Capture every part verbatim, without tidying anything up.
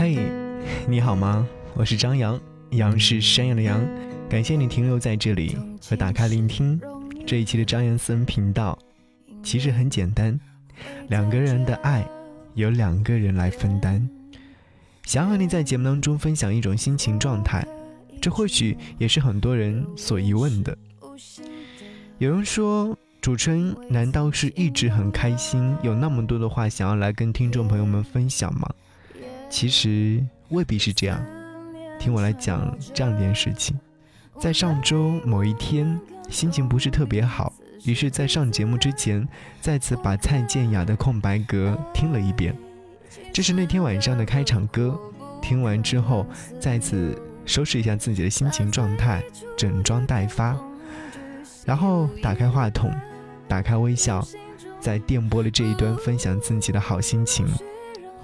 嘿、hey, 你好吗？我是张扬，杨是山羊的羊。感谢你停留在这里和打开聆听这一期的张扬私人频道。其实很简单，两个人的爱由两个人来分担。想和你在节目当中分享一种心情状态，这或许也是很多人所疑问的。有人说，主持人难道是一直很开心，有那么多的话想要来跟听众朋友们分享吗？其实未必是这样。听我来讲这样一件事情。在上周某一天，心情不是特别好，于是在上节目之前再次把蔡健雅的《空白格》听了一遍，这是那天晚上的开场歌。听完之后再次收拾一下自己的心情状态，整装待发，然后打开话筒，打开微笑，在电波的这一端分享自己的好心情。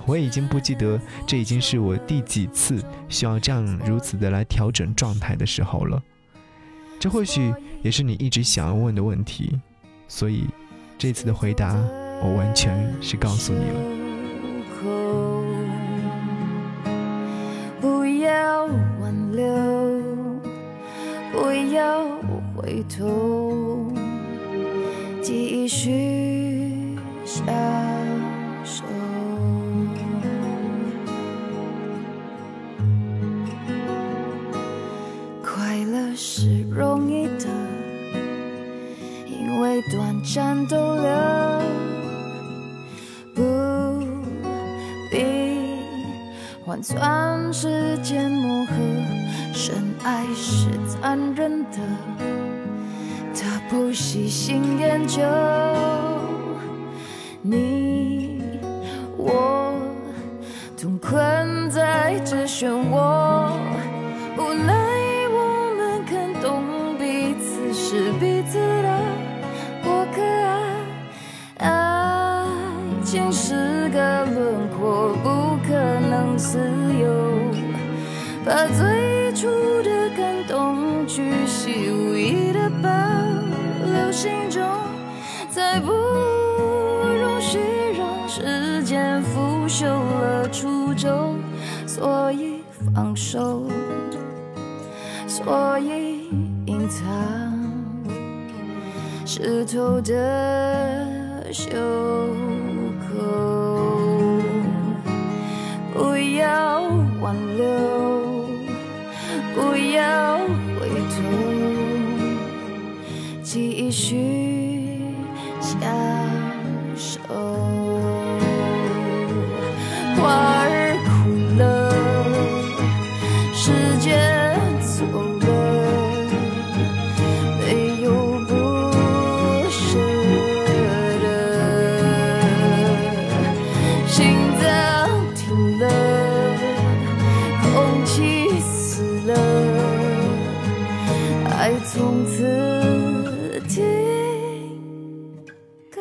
我已经不记得这已经是我第几次需要这样如此的来调整状态的时候了。这或许也是你一直想要问的问题，所以这次的回答我完全是告诉你了。不要挽留，不要回头，继续享受。快乐是容易的，因为短暂逗留，不必换算时间磨合。深爱是残忍的，它不喜新厌旧。你我总困在这漩涡，无奈是彼此的过客啊。爱情是个轮廓，不可能自由，把最初的感动去细无意的保留心中，才不容许让时间腐朽了初衷。所以放手，所以隐藏湿透的袖口，不要挽留，不要回头，继续享受。花儿枯了，时间走从此停歌。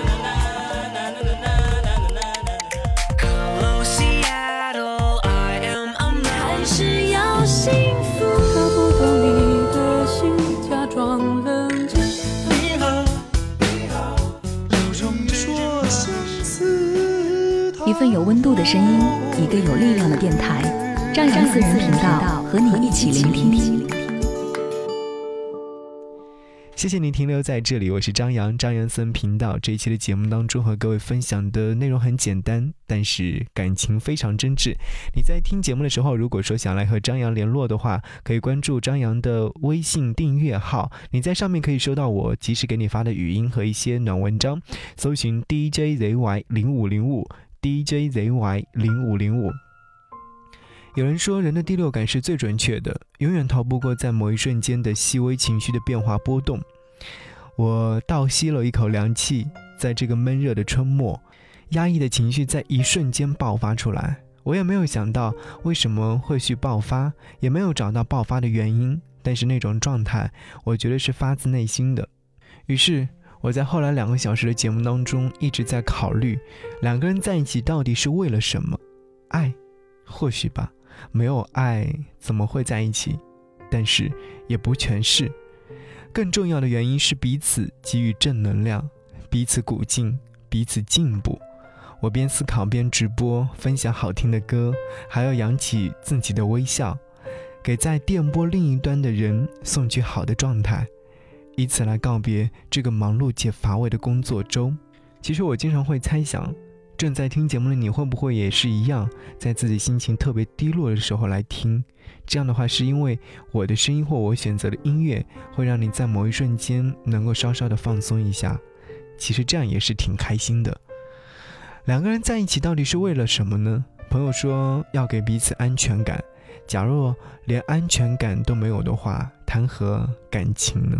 一份有温度的声音，一个有力量的电台，张扬私人频道和你一起聆听。谢谢你停留在这里，我是张扬，张扬私人频道。这一期的节目当中和各位分享的内容很简单，但是感情非常真挚。你在听节目的时候，如果说想来和张扬联络的话，可以关注张扬的微信订阅号，你在上面可以收到我及时给你发的语音和一些暖文章。搜寻 D J Z Y 零五零五 D J Z Y 零五零五。有人说，人的第六感是最准确的，永远逃不过在某一瞬间的细微情绪的变化波动。我倒吸了一口凉气，在这个闷热的春末，压抑的情绪在一瞬间爆发出来。我也没有想到为什么会去爆发，也没有找到爆发的原因，但是那种状态我觉得是发自内心的。于是我在后来两个小时的节目当中一直在考虑，两个人在一起到底是为了什么？爱，或许吧，没有爱怎么会在一起？但是也不全是，更重要的原因是彼此给予正能量，彼此鼓劲，彼此进步。我边思考边直播，分享好听的歌，还要扬起自己的微笑，给在电波另一端的人送去好的状态，以此来告别这个忙碌且乏味的工作周。其实我经常会猜想，正在听节目的你会不会也是一样，在自己心情特别低落的时候来听？这样的话是因为我的声音或我选择的音乐会让你在某一瞬间能够稍稍的放松一下，其实这样也是挺开心的。两个人在一起到底是为了什么呢？朋友说要给彼此安全感，假若连安全感都没有的话，谈何感情呢？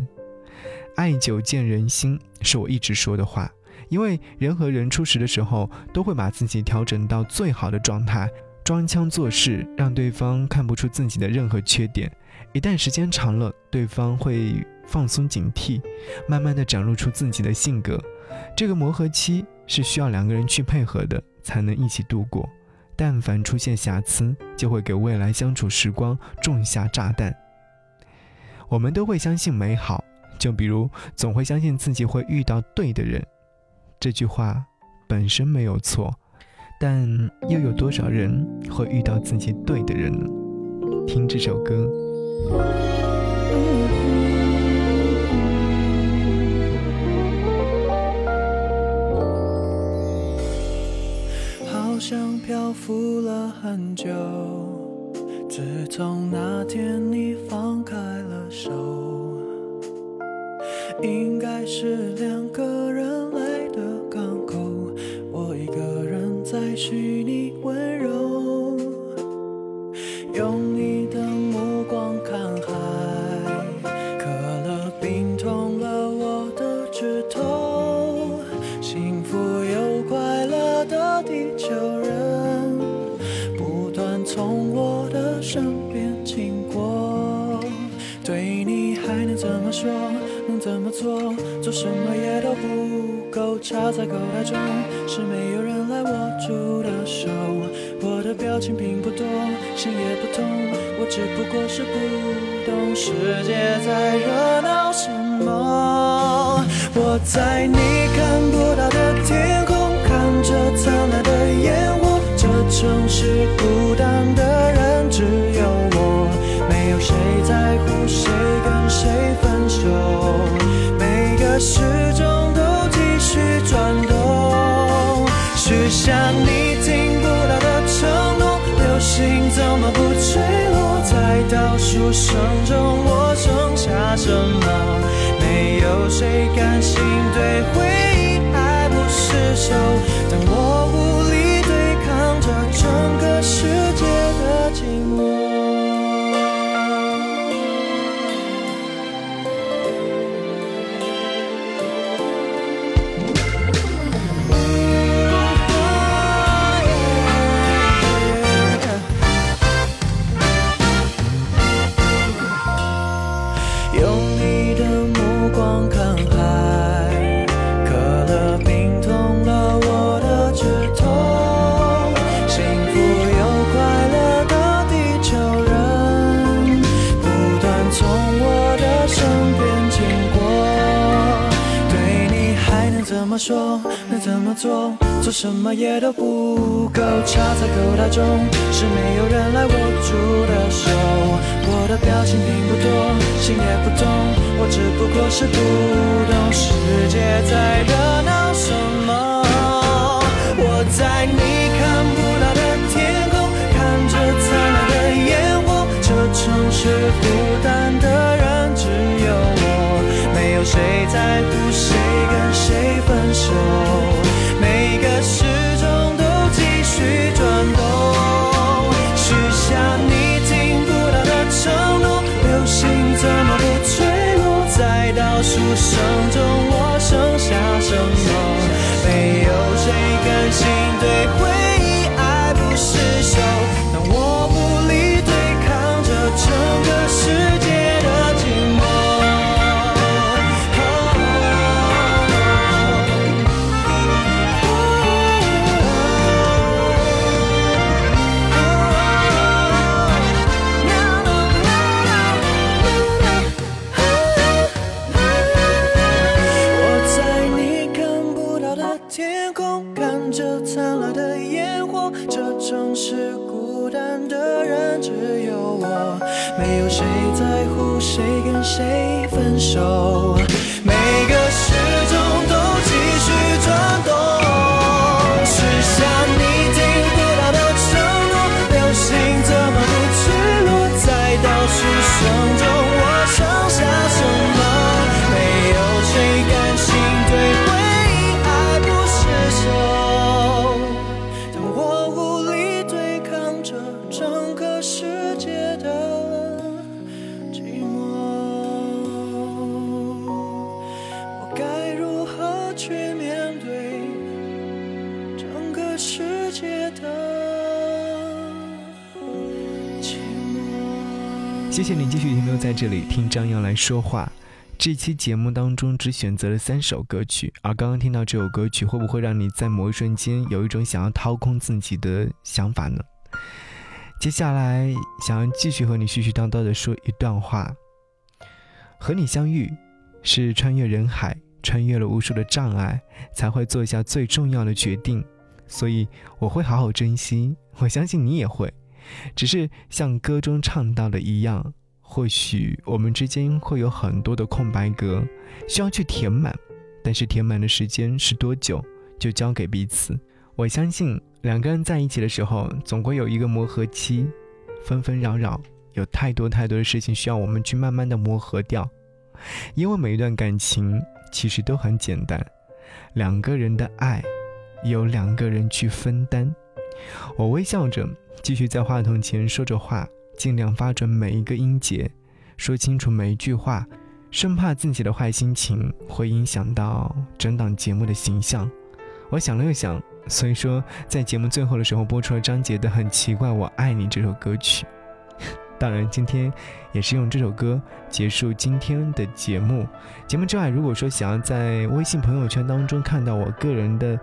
爱久见人心是我一直说的话，因为人和人初识的时候都会把自己调整到最好的状态，装腔作势，让对方看不出自己的任何缺点。一旦时间长了，对方会放松警惕，慢慢的展露出自己的性格。这个磨合期是需要两个人去配合的，才能一起度过。但凡出现瑕疵，就会给未来相处时光种下炸弹。我们都会相信美好，就比如总会相信自己会遇到对的人。这句话本身没有错，但又有多少人会遇到自己对的人呢？听这首歌。好像漂浮了很久，自从那天你放开了手，应该是两个人来的港口，我一个人在许你温柔，用你的目光看海，可乐冰痛了我的指头，幸福又快乐的地球人不断从我的身边经过，对你还能怎么说，能怎么做，做什么也都不够，插在口袋中是没有人来握住的手，我的表情并不多，心也不痛，我只不过是不懂世界在热闹什么。我在你看不到的天空看着灿烂的烟火，这城市孤单的人只有我，没有谁在乎谁跟谁分手，每个时钟都继续转动，许下你听不到的承诺，流星怎么不坠落，在倒数声中我剩下什么，没有谁甘心对回忆爱不释手，但我无力对抗着整个世界的寂寞。能怎么做，做什么也都不够，插在口袋中是没有人来握住的手，我的表情并不多，心也不动，我只不过是不懂世界在热闹什么。我在你看不到的天空看着灿烂的烟火，这城市孤单的人只有我，没有谁在乎谁跟谁分手，每个时钟都继续转动，许下你听不到的承诺，流星怎么不坠落，在倒数声中我剩下什么，只有我，没有谁在乎谁跟谁分手，每个时钟都继续转动，吃下你听不到的承诺，流星怎么不坠落在倒数声中，我剩下什么，没有谁甘心对回忆爱不释手，但我无力对抗着整个世界的寂寞，我该如何去面对整个世界的寂寞。谢谢你继续停留在这里听张瑶来说话。这期节目当中只选择了三首歌曲，而刚刚听到这首歌曲，会不会让你在某一瞬间有一种想要掏空自己的想法呢？接下来想要继续和你絮絮叨叨地说一段话。和你相遇是穿越人海，穿越了无数的障碍，才会做下最重要的决定，所以我会好好珍惜，我相信你也会。只是像歌中唱到的一样，或许我们之间会有很多的空白格需要去填满，但是填满的时间是多久就交给彼此。我相信两个人在一起的时候总会有一个磨合期，纷纷扰扰，有太多太多的事情需要我们去慢慢的磨合掉，因为每一段感情其实都很简单，两个人的爱由两个人去分担。我微笑着继续在话筒前说着话，尽量发准每一个音节，说清楚每一句话，生怕自己的坏心情会影响到整档节目的形象。我想了又想，所以说在节目最后的时候播出了张杰的《很奇怪我爱你》这首歌曲。当然今天也是用这首歌结束今天的节目。节目之外，如果说想要在微信朋友圈当中看到我个人的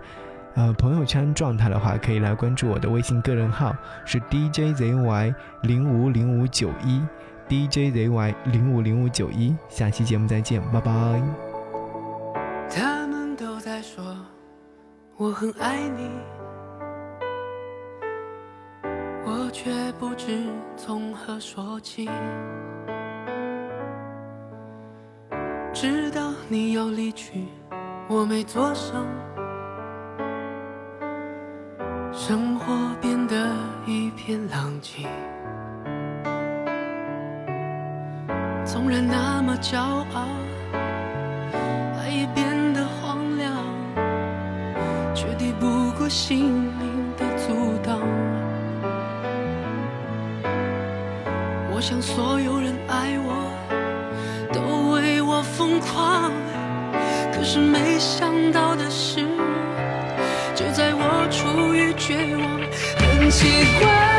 呃，朋友圈状态的话，可以来关注我的微信个人号，是 D J Z Y 零五零五九一 D J Z Y 零五零五九一。下期节目再见，拜拜。他们都在说我很爱你，我却不知从何说起，直到你要离去，我没做声，生活变得一片狼藉，纵然那么骄傲，爱也变得荒凉，却抵不过心灵的阻挡。我想所有人爱我，都为我疯狂，可是没想到的是，就在我处于绝望，很奇怪。